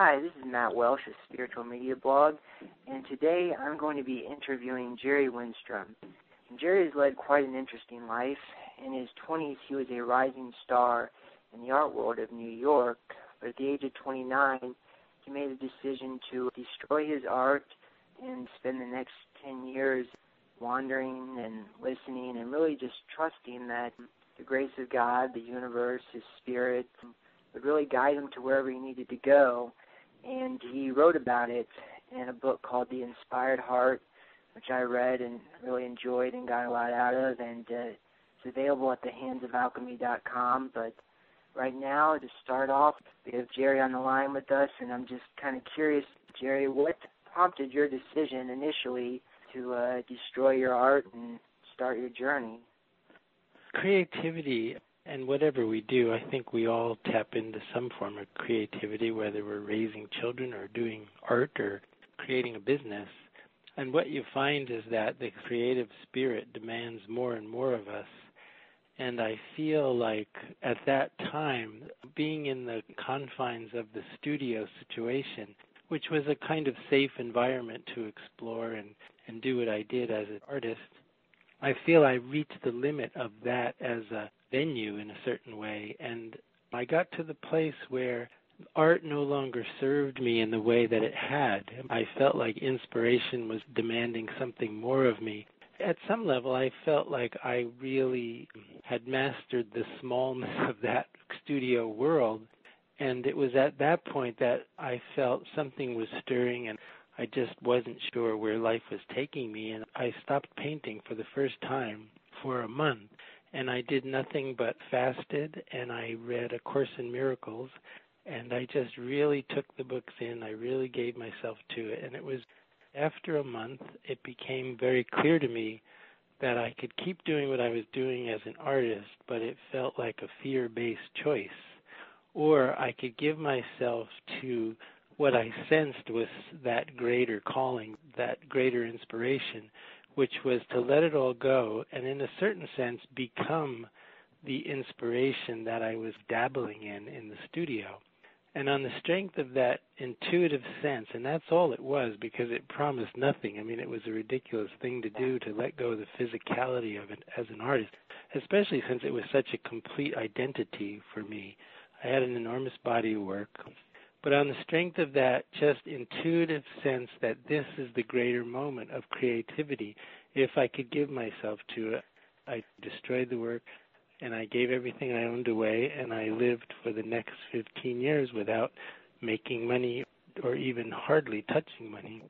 Hi, this is Matt Welsh of Spiritual Media Blog, and today I'm going to be interviewing Jerry Winstrom. Jerry has led quite an interesting life. In his 20s, he was a rising star in the art world of New York, but at the age of 29, he made a decision to destroy his art and spend the next 10 years wandering and listening and really just trusting that the grace of God, the universe, his spirit would really guide him to wherever he needed to go. And he wrote about it in a book called The Inspired Heart, which I read and really enjoyed and got a lot out of. And it's available at thehandsofalchemy.com. But right now, to start off, we have Jerry on the line with us. And I'm just kind of curious, Jerry, what prompted your decision initially to destroy your art and start your journey? Creativity. And whatever we do, I think we all tap into some form of creativity, whether we're raising children or doing art or creating a business. And what you find is that the creative spirit demands more and more of us. And I feel like at that time, being in the confines of the studio situation, which was a kind of safe environment to explore and do what I did as an artist, I feel I reached the limit of that as a venue in a certain way, and I got to the place where art no longer served me in the way that it had. I felt like inspiration was demanding something more of me. At some level, I felt like I really had mastered the smallness of that studio world, and it was at that point that I felt something was stirring, and I just wasn't sure where life was taking me, and I stopped painting for the first time for a month. And I did nothing but fasted, and I read A Course in Miracles, and I just really took the books in. I really gave myself to it. And it was after a month, it became very clear to me that I could keep doing what I was doing as an artist, but it felt like a fear-based choice. Or I could give myself to what I sensed was that greater calling, that greater inspiration, which was to let it all go and in a certain sense become the inspiration that I was dabbling in the studio. And on the strength of that intuitive sense, and that's all it was because it promised nothing. I mean, it was a ridiculous thing to do to let go of the physicality of it as an artist, especially since it was such a complete identity for me. I had an enormous body of work. But on the strength of that just intuitive sense that this is the greater moment of creativity, if I could give myself to it, I destroyed the work and I gave everything I owned away, and I lived for the next 15 years without making money or even hardly touching money.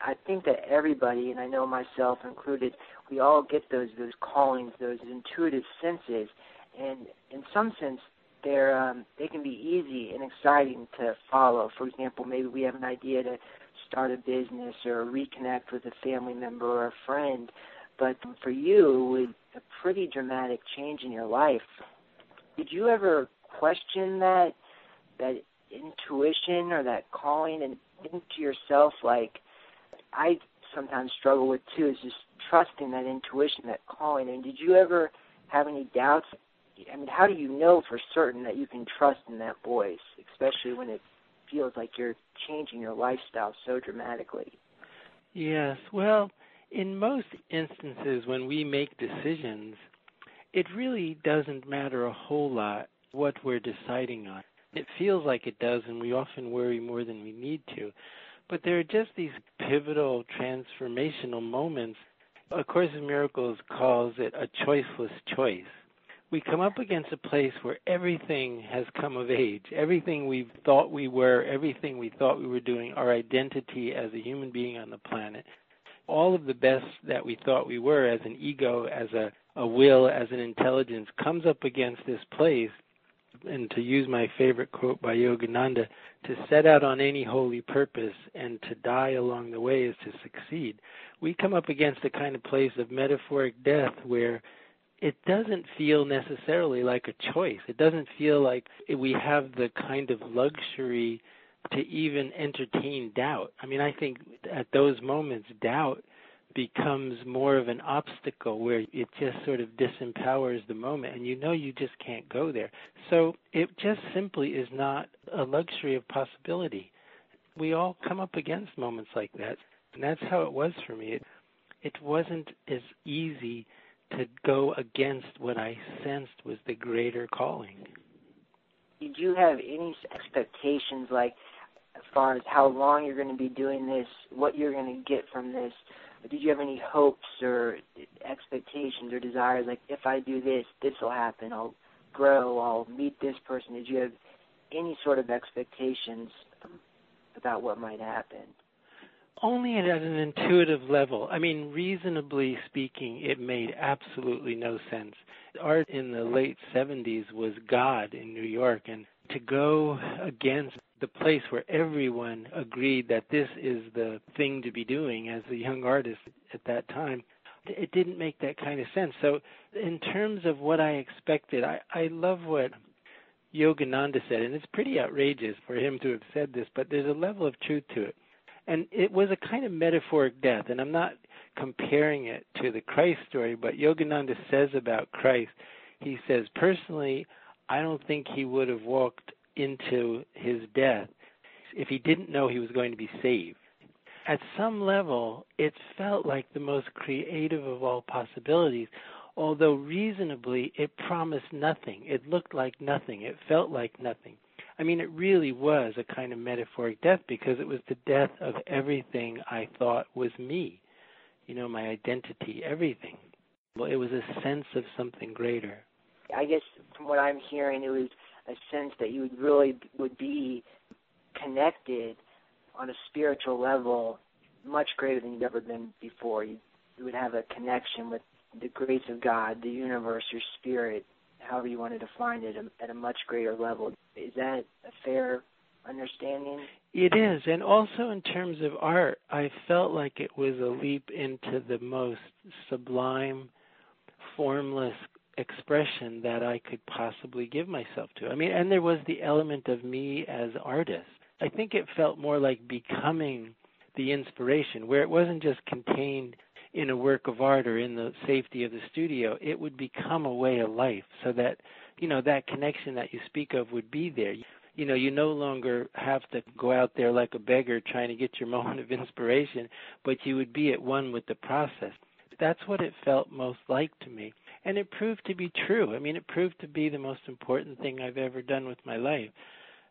I think that everybody, and I know myself included, we all get those callings, those intuitive senses, and in some sense, they can be easy and exciting to follow. For example, maybe we have an idea to start a business or reconnect with a family member or a friend. But for you, with a pretty dramatic change in your life, did you ever question that intuition or that calling, and think to yourself, like I sometimes struggle with too, is just trusting that intuition, that calling? And did you ever have any doubts? I mean, how do you know for certain that you can trust in that voice, especially when it feels like you're changing your lifestyle so dramatically? Yes. Well, in most instances when we make decisions, it really doesn't matter a whole lot what we're deciding on. It feels like it does, and we often worry more than we need to. But there are just these pivotal transformational moments. A Course in Miracles calls it a choiceless choice. We come up against a place where everything has come of age, everything we thought we were, everything we thought we were doing, our identity as a human being on the planet, all of the best that we thought we were as an ego, as a will, as an intelligence, comes up against this place, and to use my favorite quote by Yogananda, to set out on any holy purpose and to die along the way is to succeed. We come up against a kind of place of metaphoric death where it doesn't feel necessarily like a choice. It doesn't feel like we have the kind of luxury to even entertain doubt. I mean, I think at those moments, doubt becomes more of an obstacle where it just sort of disempowers the moment, and you know you just can't go there. So it just simply is not a luxury of possibility. We all come up against moments like that, and that's how it was for me. It wasn't as easy to go against what I sensed was the greater calling. Did you have any expectations, like as far as how long you're going to be doing this, what you're going to get from this? Did you have any hopes or expectations or desires, like if I do this, this will happen, I'll grow, I'll meet this person? Did you have any sort of expectations about what might happen? Only at an intuitive level. I mean, reasonably speaking, it made absolutely no sense. Art in the late 70s was God in New York, and to go against the place where everyone agreed that this is the thing to be doing as a young artist at that time, it didn't make that kind of sense. So in terms of what I expected, I love what Yogananda said, and it's pretty outrageous for him to have said this, but there's a level of truth to it. And it was a kind of metaphoric death, and I'm not comparing it to the Christ story, but Yogananda says about Christ, he says, personally, I don't think he would have walked into his death if he didn't know he was going to be saved. At some level, it felt like the most creative of all possibilities, although reasonably it promised nothing. It looked like nothing. It felt like nothing. I mean, it really was a kind of metaphoric death because it was the death of everything I thought was me, you know, my identity, everything. Well, it was a sense of something greater. I guess from what I'm hearing, it was a sense that you would be connected on a spiritual level much greater than you've ever been before. You would have a connection with the grace of God, the universe, your spirit, however you want to define it, at a much greater level. Is that a fair understanding? It is, and also in terms of art, I felt like it was a leap into the most sublime, formless expression that I could possibly give myself to. I mean, and there was the element of me as artist. I think it felt more like becoming the inspiration, where it wasn't just contained in a work of art or in the safety of the studio. It would become a way of life so that, you know, that connection that you speak of would be there. You know, you no longer have to go out there like a beggar trying to get your moment of inspiration, but you would be at one with the process. That's what it felt most like to me. And it proved to be true. I mean, it proved to be the most important thing I've ever done with my life.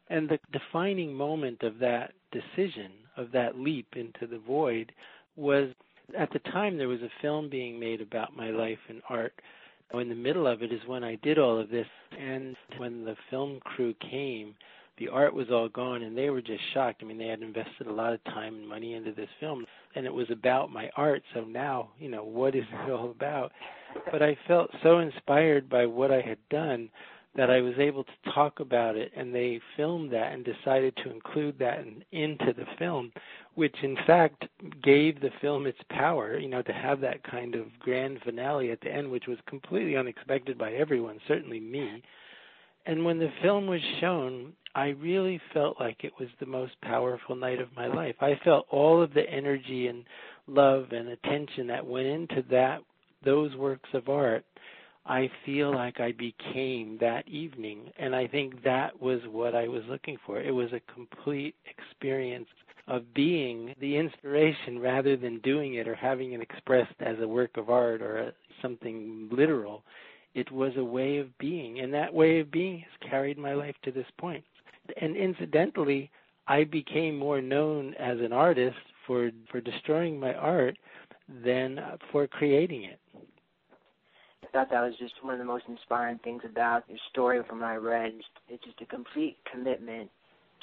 And the defining moment of that decision, of that leap into the void, was at the time there was a film being made about my life and art. In the middle of it is when I did all of this. And when the film crew came, the art was all gone, and they were just shocked. I mean, they had invested a lot of time and money into this film, and it was about my art. So now, you know, what is it all about? But I felt so inspired by what I had done that I was able to talk about it, and they filmed that and decided to include that into the film, which in fact gave the film its power, you know, to have that kind of grand finale at the end, which was completely unexpected by everyone, certainly me. And when the film was shown, I really felt like it was the most powerful night of my life. I felt all of the energy and love and attention that went into those works of art. I feel like I became that evening, and I think that was what I was looking for. It was a complete experience of being the inspiration rather than doing it or having it expressed as a work of art or something literal. It was a way of being, and that way of being has carried my life to this point. And incidentally, I became more known as an artist for destroying my art than for creating it. I thought that was just one of the most inspiring things about your story from what I read. It's just a complete commitment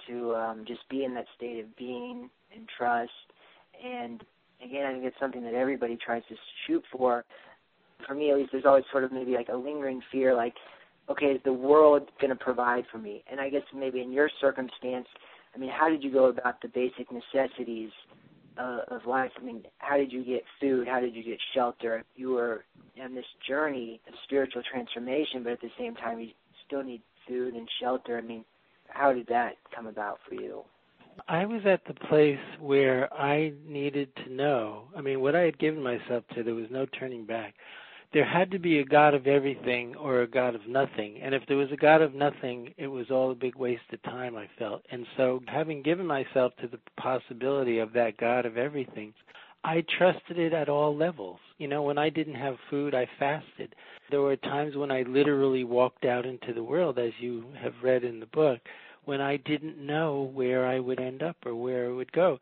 to just be in that state of being and trust. And, again, I think it's something that everybody tries to shoot for. For me, at least, there's always sort of maybe like a lingering fear, like, okay, is the world going to provide for me? And I guess maybe in your circumstance, I mean, how did you go about the basic necessities of life? I mean, how did you get food? How did you get shelter? You were on this journey of spiritual transformation, but at the same time, you still need food and shelter. I mean, how did that come about for you? I was at the place where I needed to know. I mean, what I had given myself to, there was no turning back. There had to be a God of everything or a God of nothing. And if there was a God of nothing, it was all a big waste of time, I felt. And so having given myself to the possibility of that God of everything, I trusted it at all levels. You know, when I didn't have food, I fasted. There were times when I literally walked out into the world, as you have read in the book, when I didn't know where I would end up or where I would go.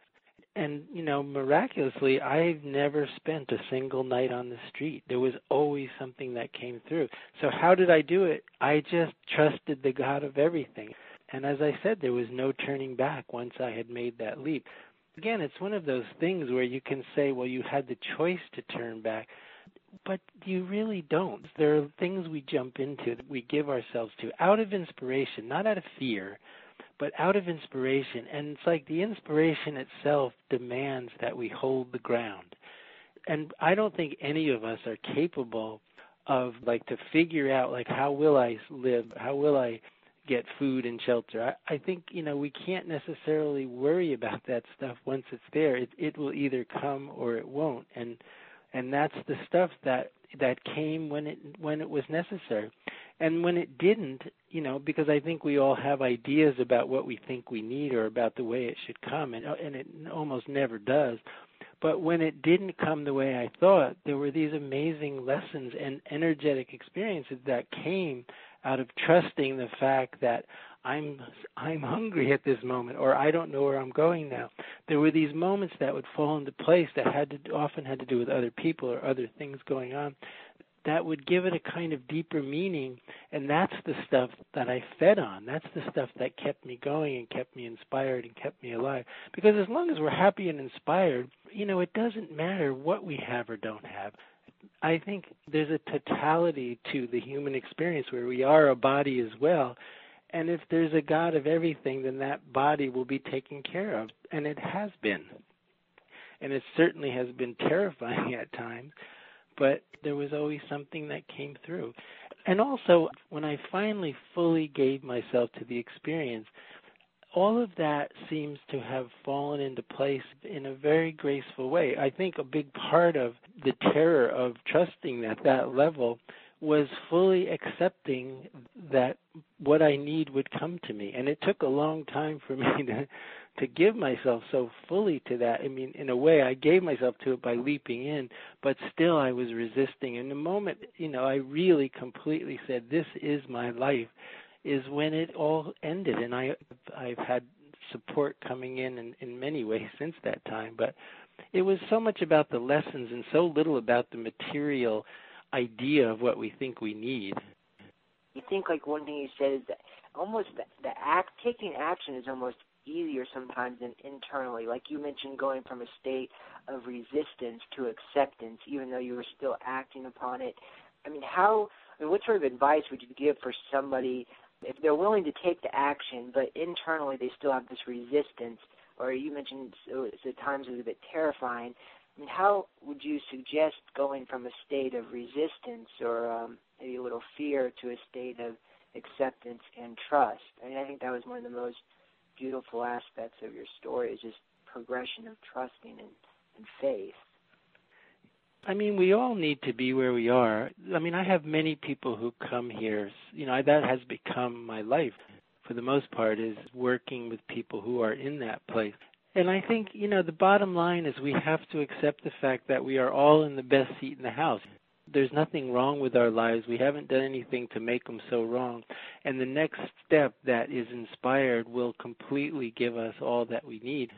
And, you know, miraculously, I've never spent a single night on the street. There was always something that came through. So how did I do it? I just trusted the God of everything. And as I said, there was no turning back once I had made that leap. Again, it's one of those things where you can say, well, you had the choice to turn back, but you really don't. There are things we jump into that we give ourselves to out of inspiration, not out of fear, but out of inspiration. And it's like the inspiration itself demands that we hold the ground. And I don't think any of us are capable of, like, to figure out, like, how will I live? How will I get food and shelter? I think, you know, we can't necessarily worry about that stuff once it's there. It will either come or it won't. And that's the stuff that came when it was necessary. And when it didn't, you know, because I think we all have ideas about what we think we need or about the way it should come, and it almost never does. But when it didn't come the way I thought, there were these amazing lessons and energetic experiences that came out of trusting the fact that I'm hungry at this moment, or I don't know where I'm going now. There were these moments that would fall into place that often had to do with other people or other things going on. That would give it a kind of deeper meaning, and that's the stuff that I fed on. That's the stuff that kept me going and kept me inspired and kept me alive. Because as long as we're happy and inspired, you know, it doesn't matter what we have or don't have. I think there's a totality to the human experience where we are a body as well, and if there's a God of everything, then that body will be taken care of, and it has been. And it certainly has been terrifying at times, but there was always something that came through. And also, when I finally fully gave myself to the experience, all of that seems to have fallen into place in a very graceful way. I think a big part of the terror of trusting at that level was fully accepting that what I need would come to me. And it took a long time for me to give myself so fully to that. I mean, in a way, I gave myself to it by leaping in, but still I was resisting. And the moment, you know, I really completely said, this is my life, is when it all ended. And I've had support coming in many ways since that time. But it was so much about the lessons and so little about the material idea of what we think we need. You think, like, one thing you said is that almost the act, taking action, is almost easier sometimes than internally. Like you mentioned, going from a state of resistance to acceptance, even though you were still acting upon it. I mean, what sort of advice would you give for somebody if they're willing to take the action, but internally they still have this resistance? Or you mentioned at times it was a bit terrifying. I mean, how would you suggest going from a state of resistance or maybe a little fear to a state of acceptance and trust? I mean, I think that was one of the most beautiful aspects of your story, is just progression of trusting and faith. I mean, we all need to be where we are. I mean, I have many people who come here. You know, that has become my life for the most part, is working with people who are in that place. And I think, you know, the bottom line is we have to accept the fact that we are all in the best seat in the house. There's nothing wrong with our lives. We haven't done anything to make them so wrong. And the next step that is inspired will completely give us all that we need.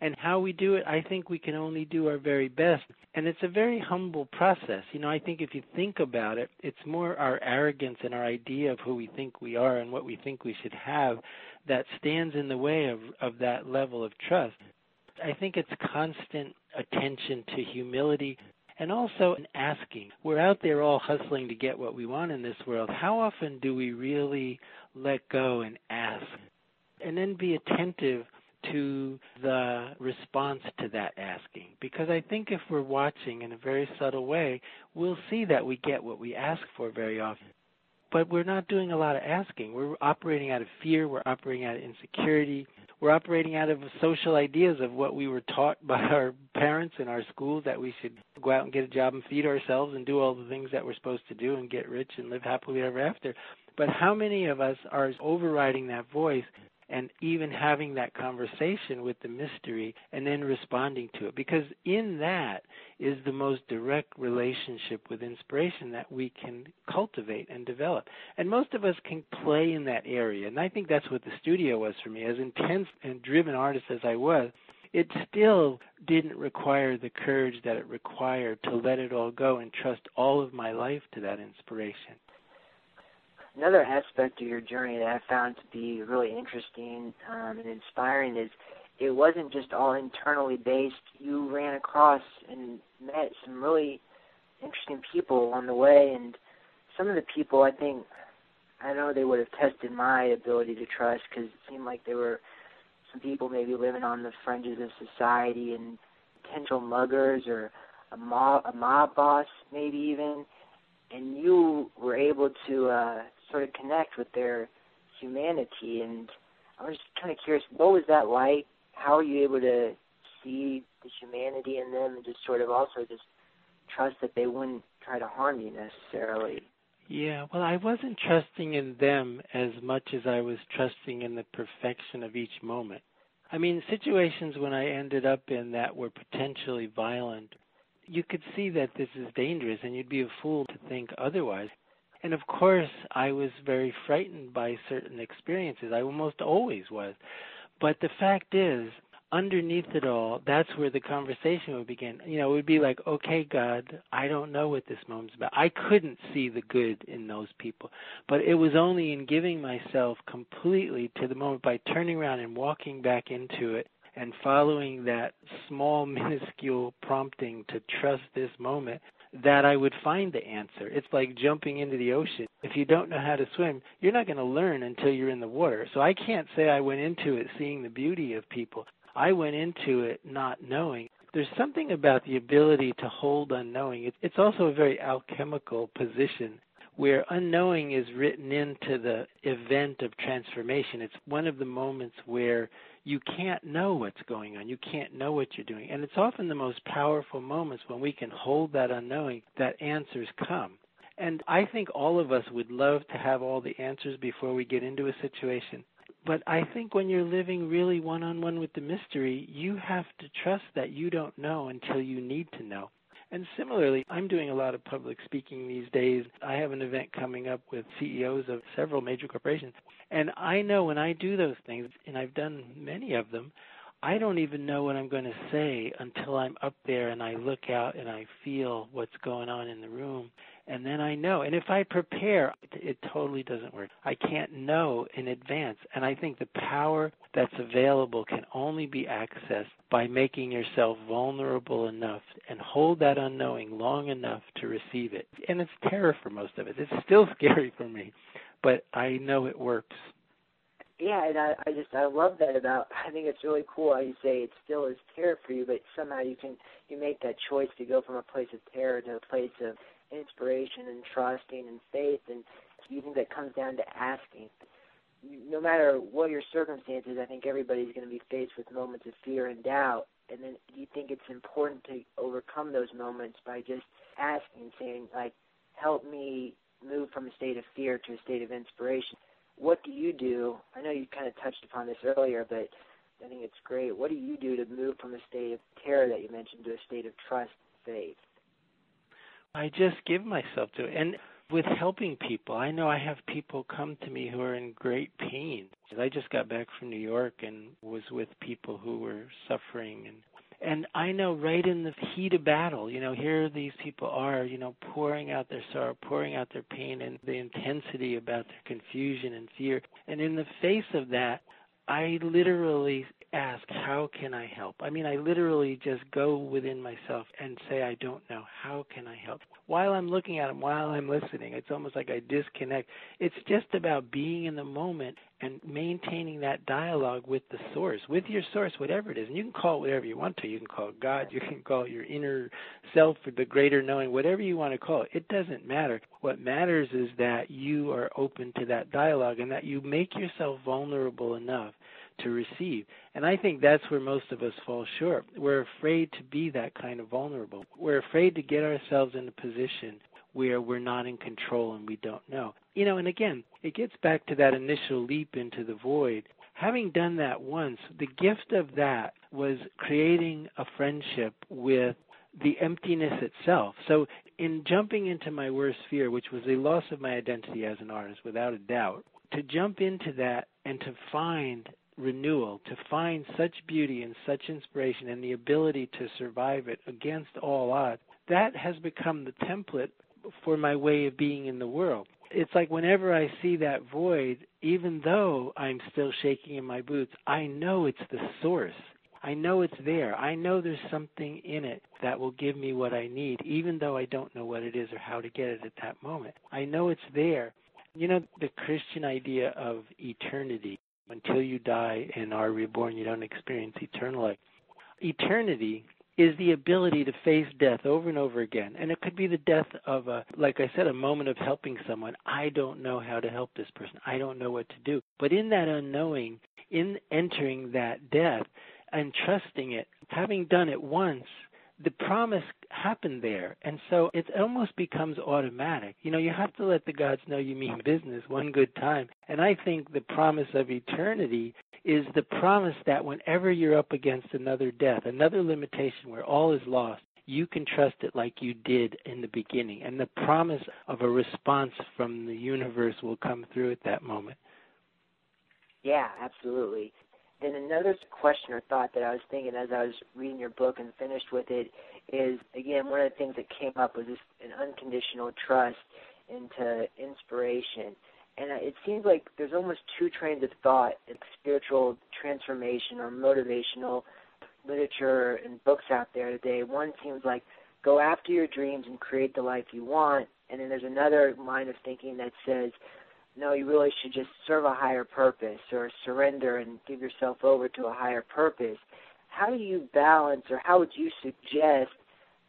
And how we do it, I think we can only do our very best. And it's a very humble process. You know, I think if you think about it, it's more our arrogance and our idea of who we think we are and what we think we should have that stands in the way of that level of trust. I think it's constant attention to humility and also an asking. We're out there all hustling to get what we want in this world. How often do we really let go and ask? And then be attentive to the response to that asking. Because I think if we're watching in a very subtle way, we'll see that we get what we ask for very often. But we're not doing a lot of asking. We're operating out of fear. We're operating out of insecurity. We're operating out of social ideas of what we were taught by our parents in our schools, that we should go out and get a job and feed ourselves and do all the things that we're supposed to do and get rich and live happily ever after. But how many of us are overriding that voice and even having that conversation with the mystery and then responding to it? Because in that is the most direct relationship with inspiration that we can cultivate and develop. And most of us can play in that area. And I think that's what the studio was for me. As intense and driven artist as I was, it still didn't require the courage that it required to let it all go and trust all of my life to that inspiration. Another aspect of your journey that I found to be really interesting and inspiring is it wasn't just all internally based. You ran across and met some really interesting people on the way, and some of the people I know they would have tested my ability to trust, because it seemed like there were some people maybe living on the fringes of society and potential muggers or a mob boss maybe even, and you were able to sort of connect with their humanity. And I was kind of curious, what was that like? How were you able to see the humanity in them and just sort of also just trust that they wouldn't try to harm you necessarily? Yeah, well, I wasn't trusting in them as much as I was trusting in the perfection of each moment. I mean, situations when I ended up in that were potentially violent. You could see that this is dangerous, and you'd be a fool to think otherwise. And, of course, I was very frightened by certain experiences. I almost always was. But the fact is, underneath it all, that's where the conversation would begin. You know, it would be like, okay, God, I don't know what this moment's about. I couldn't see the good in those people. But it was only in giving myself completely to the moment by turning around and walking back into it and following that small, minuscule prompting to trust this moment that I would find the answer. It's like jumping into the ocean. If you don't know how to swim, you're not going to learn until you're in the water. So I can't say I went into it seeing the beauty of people. I went into it not knowing. There's something about the ability to hold unknowing. It's also a very alchemical position, where unknowing is written into the event of transformation. It's one of the moments where you can't know what's going on. You can't know what you're doing. And it's often the most powerful moments when we can hold that unknowing that answers come. And I think all of us would love to have all the answers before we get into a situation. But I think when you're living really one-on-one with the mystery, you have to trust that you don't know until you need to know. And similarly, I'm doing a lot of public speaking these days. I have an event coming up with CEOs of several major corporations. And I know when I do those things, and I've done many of them, I don't even know what I'm going to say until I'm up there and I look out and I feel what's going on in the room. And then I know. And if I prepare, it totally doesn't work. I can't know in advance. And I think the power that's available can only be accessed by making yourself vulnerable enough and hold that unknowing long enough to receive it. And it's terror for most of us. It's still scary for me, but I know it works. Yeah, and I love that about, I think it's really cool how you say it still is terror for you, but somehow you make that choice to go from a place of terror to a place of inspiration and trusting and faith, and you think that comes down to asking. No matter what your circumstances, I think everybody's going to be faced with moments of fear and doubt, and then you think it's important to overcome those moments by just asking, saying, like, help me move from a state of fear to a state of inspiration. What do you do? I know you kind of touched upon this earlier, but I think it's great. What do you do to move from a state of terror that you mentioned to a state of trust and faith? I just give myself to it. And with helping people, I know I have people come to me who are in great pain. I just got back from New York and was with people who were suffering. And I know right in the heat of battle, you know, here these people are, you know, pouring out their sorrow, pouring out their pain and the intensity about their confusion and fear. And in the face of that, I literally ask, how can I help? I mean, I literally just go within myself and say, I don't know. How can I help? While I'm looking at them, while I'm listening, it's almost like I disconnect. It's just about being in the moment and maintaining that dialogue with the source, with your source, whatever it is. And you can call it whatever you want to. You can call it God. You can call it your inner self or the greater knowing, whatever you want to call it. It doesn't matter. What matters is that you are open to that dialogue and that you make yourself vulnerable enough to receive. And I think that's where most of us fall short. We're afraid to be that kind of vulnerable. We're afraid to get ourselves in a position where we're not in control and we don't know. You know, and again, it gets back to that initial leap into the void. Having done that once, the gift of that was creating a friendship with the emptiness itself. So in jumping into my worst fear, which was the loss of my identity as an artist, without a doubt, to jump into that and to find renewal, to find such beauty and such inspiration and the ability to survive it against all odds, that has become the template for my way of being in the world. It's like whenever I see that void, even though I'm still shaking in my boots, I know it's the source. I know it's there. I know there's something in it that will give me what I need, even though I don't know what it is or how to get it at that moment. I know it's there. You know, the Christian idea of eternity, until you die and are reborn, you don't experience eternal life. Eternity is the ability to face death over and over again. And it could be the death of, like I said, a moment of helping someone. I don't know how to help this person. I don't know what to do. But in that unknowing, in entering that death and trusting it, having done it once, the promise happened there. And so it almost becomes automatic. You know, you have to let the gods know you mean business one good time. And I think the promise of eternity is the promise that whenever you're up against another death, another limitation where all is lost, you can trust it like you did in the beginning. And the promise of a response from the universe will come through at that moment. Yeah, absolutely. Then another question or thought that I was thinking as I was reading your book and finished with it is, again, one of the things that came up was just an unconditional trust into inspiration. And it seems like there's almost two trains of thought in spiritual transformation or motivational literature and books out there today. One seems like go after your dreams and create the life you want. And then there's another line of thinking that says, no, you really should just serve a higher purpose or surrender and give yourself over to a higher purpose. How do you balance, or how would you suggest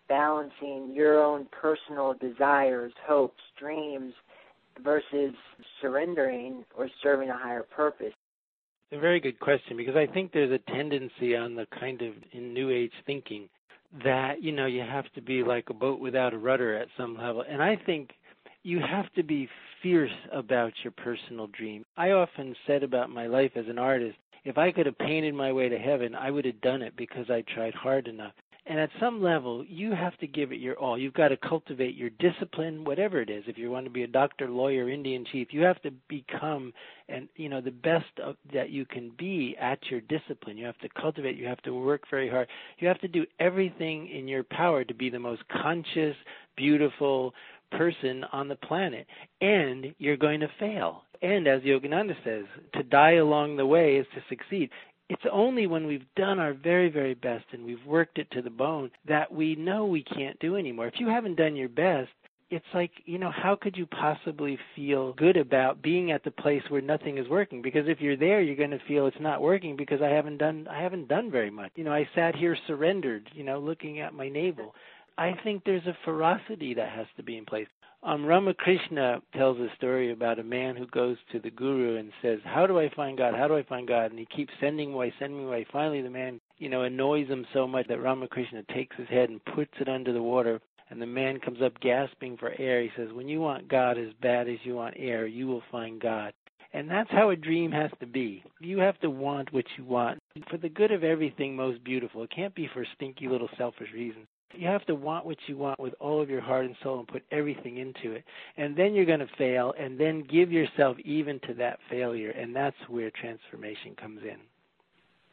balancing your own personal desires, hopes, dreams, versus surrendering or serving a higher purpose? It's a very good question, because I think there's a tendency on the kind of in New Age thinking that, you know, you have to be like a boat without a rudder at some level. And I think you have to be fierce about your personal dream. I often said about my life as an artist, if I could have painted my way to heaven, I would have done it because I tried hard enough. And at some level, you have to give it your all. You've got to cultivate your discipline, whatever it is. If you want to be a doctor, lawyer, Indian chief, you have to become the best that you can be at your discipline. You have to cultivate. You have to work very hard. You have to do everything in your power to be the most conscious, beautiful person on the planet. And you're going to fail. And as Yogananda says, to die along the way is to succeed. It's only when we've done our very, very best and we've worked it to the bone that we know we can't do anymore. If you haven't done your best, it's like, you know, how could you possibly feel good about being at the place where nothing is working? Because if you're there, you're going to feel it's not working because I haven't done very much. You know, I sat here surrendered, you know, looking at my navel. I think there's a ferocity that has to be in place. Ramakrishna tells a story about a man who goes to the guru and says, how do I find God? How do I find God? And he keeps sending him away. Finally, the man, you know, annoys him so much that Ramakrishna takes his head and puts it under the water. And the man comes up gasping for air. He says, when you want God as bad as you want air, you will find God. And that's how a dream has to be. You have to want what you want for the good of everything most beautiful. It can't be for stinky little selfish reasons. You have to want what you want with all of your heart and soul and put everything into it. And then you're going to fail, and then give yourself even to that failure. And that's where transformation comes in.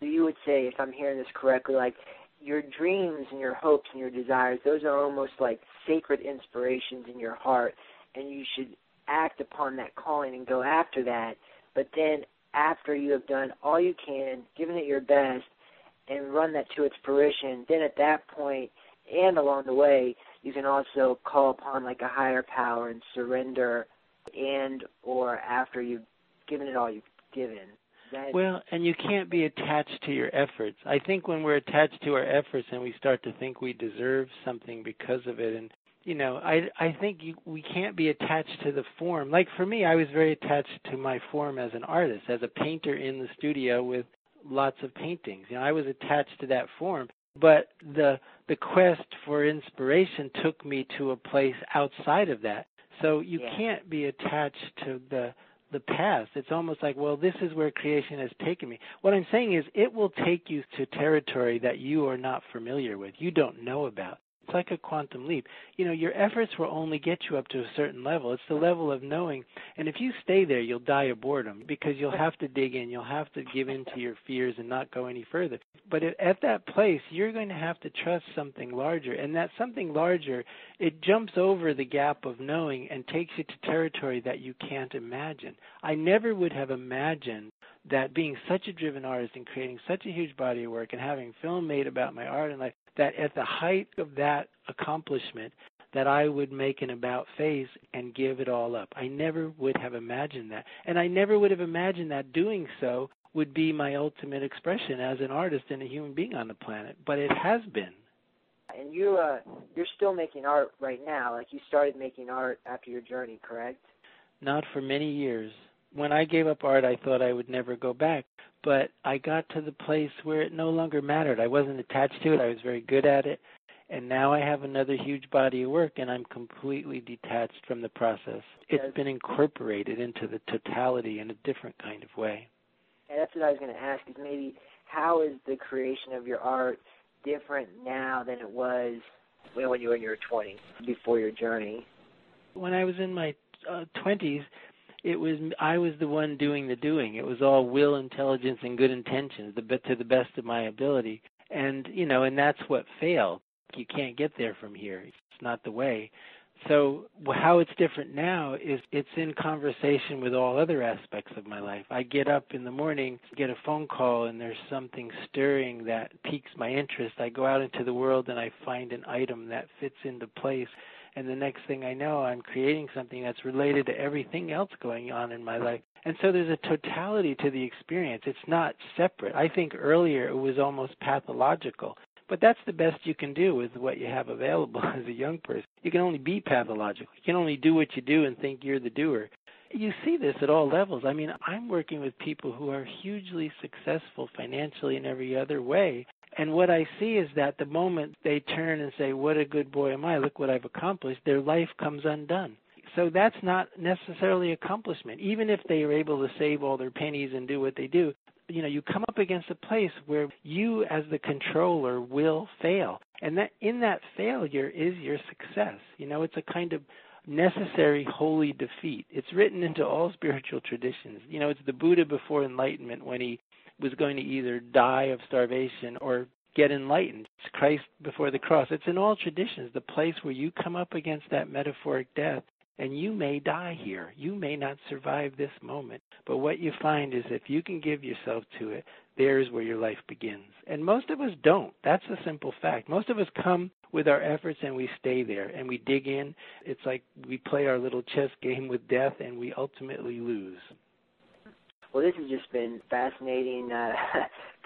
So you would say, if I'm hearing this correctly, like your dreams and your hopes and your desires, those are almost like sacred inspirations in your heart. And you should act upon that calling and go after that. But then after you have done all you can, given it your best, and run that to its fruition, then at that point, and along the way, you can also call upon like a higher power and surrender and or after you've given it all you've given. Well, and you can't be attached to your efforts. I think when we're attached to our efforts and we start to think we deserve something because of it, and, you know, I think we can't be attached to the form. Like for me, I was very attached to my form as an artist, as a painter in the studio with lots of paintings. You know, I was attached to that form. But the quest for inspiration took me to a place outside of that. So you can't be attached to the past. It's almost like, well, this is where creation has taken me. What I'm saying is it will take you to territory that you are not familiar with, you don't know about. It's like a quantum leap. You know, your efforts will only get you up to a certain level. It's the level of knowing. And if you stay there, you'll die of boredom because you'll have to dig in. You'll have to give in to your fears and not go any further. But at that place, you're going to have to trust something larger. And that something larger, it jumps over the gap of knowing and takes you to territory that you can't imagine. I never would have imagined that being such a driven artist and creating such a huge body of work and having film made about my art and life, that at the height of that accomplishment that I would make an about face and give it all up. I never would have imagined that. And I never would have imagined that doing so would be my ultimate expression as an artist and a human being on the planet. But it has been. And you're still making art right now. Like you started making art after your journey, correct? Not for many years. When I gave up art, I thought I would never go back. But I got to the place where it no longer mattered. I wasn't attached to it. I was very good at it. And now I have another huge body of work, and I'm completely detached from the process. It's been incorporated into the totality in a different kind of way. And that's what I was going to ask, is maybe how is the creation of your art different now than it was when you were in your 20s, before your journey? When I was in my 20s, I was the one doing the doing. It was all will, intelligence, and good intentions, to the best of my ability. And, you know, and that's what failed. You can't get there from here. It's not the way. So how it's different now is it's in conversation with all other aspects of my life. I get up in the morning, get a phone call, and there's something stirring that piques my interest. I go out into the world, and I find an item that fits into place. And the next thing I know, I'm creating something that's related to everything else going on in my life. And so there's a totality to the experience. It's not separate. I think earlier it was almost pathological. But that's the best you can do with what you have available as a young person. You can only be pathological. You can only do what you do and think you're the doer. You see this at all levels. I mean, I'm working with people who are hugely successful financially in every other way. And what I see is that the moment they turn and say, what a good boy am I, look what I've accomplished, their life comes undone. So that's not necessarily accomplishment. Even if they are able to save all their pennies and do what they do, you know, you come up against a place where you as the controller will fail. And that in that failure is your success. You know, it's a kind of necessary holy defeat. It's written into all spiritual traditions. You know, it's the Buddha before enlightenment when he was going to either die of starvation or get enlightened. It's Christ before the cross. It's in all traditions, the place where you come up against that metaphoric death, and you may die here. You may not survive this moment. But what you find is if you can give yourself to it, there's where your life begins. And most of us don't. That's a simple fact. Most of us come with our efforts and we stay there and we dig in. It's like we play our little chess game with death and we ultimately lose. Well, this has just been fascinating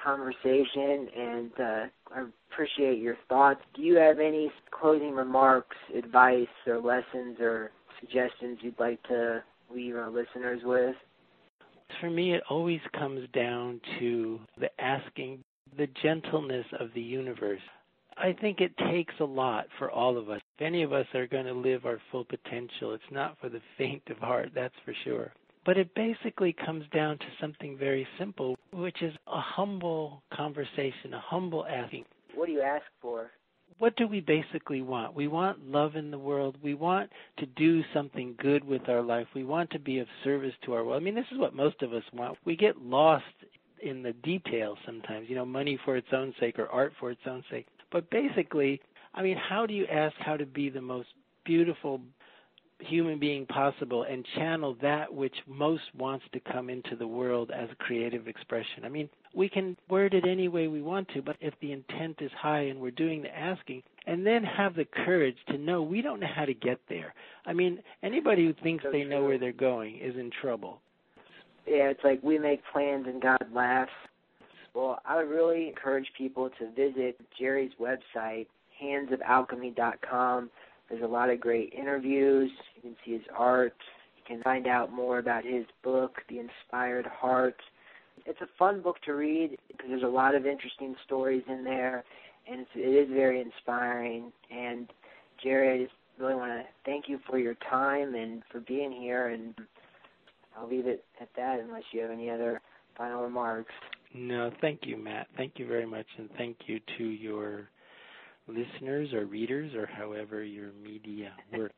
conversation, and I appreciate your thoughts. Do you have any closing remarks, advice, or lessons or suggestions you'd like to leave our listeners with? For me, it always comes down to the asking, the gentleness of the universe. I think it takes a lot for all of us. If any of us are going to live our full potential, it's not for the faint of heart, that's for sure. But it basically comes down to something very simple, which is a humble conversation, a humble asking. What do you ask for? What do we basically want? We want love in the world. We want to do something good with our life. We want to be of service to our world. I mean, this is what most of us want. We get lost in the details sometimes, you know, money for its own sake or art for its own sake. But basically, I mean, how do you ask how to be the most beautiful human being possible and channel that which most wants to come into the world as a creative expression? I mean, we can word it any way we want to, but if the intent is high and we're doing the asking, and then have the courage to know we don't know how to get there. I mean, anybody who thinks they know where they're going is in trouble. Yeah, it's like we make plans and God laughs. Well, I would really encourage people to visit Jerry's website, handsofalchemy.com. There's a lot of great interviews. You can see his art. You can find out more about his book, The Inspired Heart. It's a fun book to read because there's a lot of interesting stories in there, and it is very inspiring. And Jerry, I just really want to thank you for your time and for being here, and I'll leave it at that unless you have any other final remarks. No, thank you, Matt. Thank you very much, and thank you to your listeners or readers or however your media works.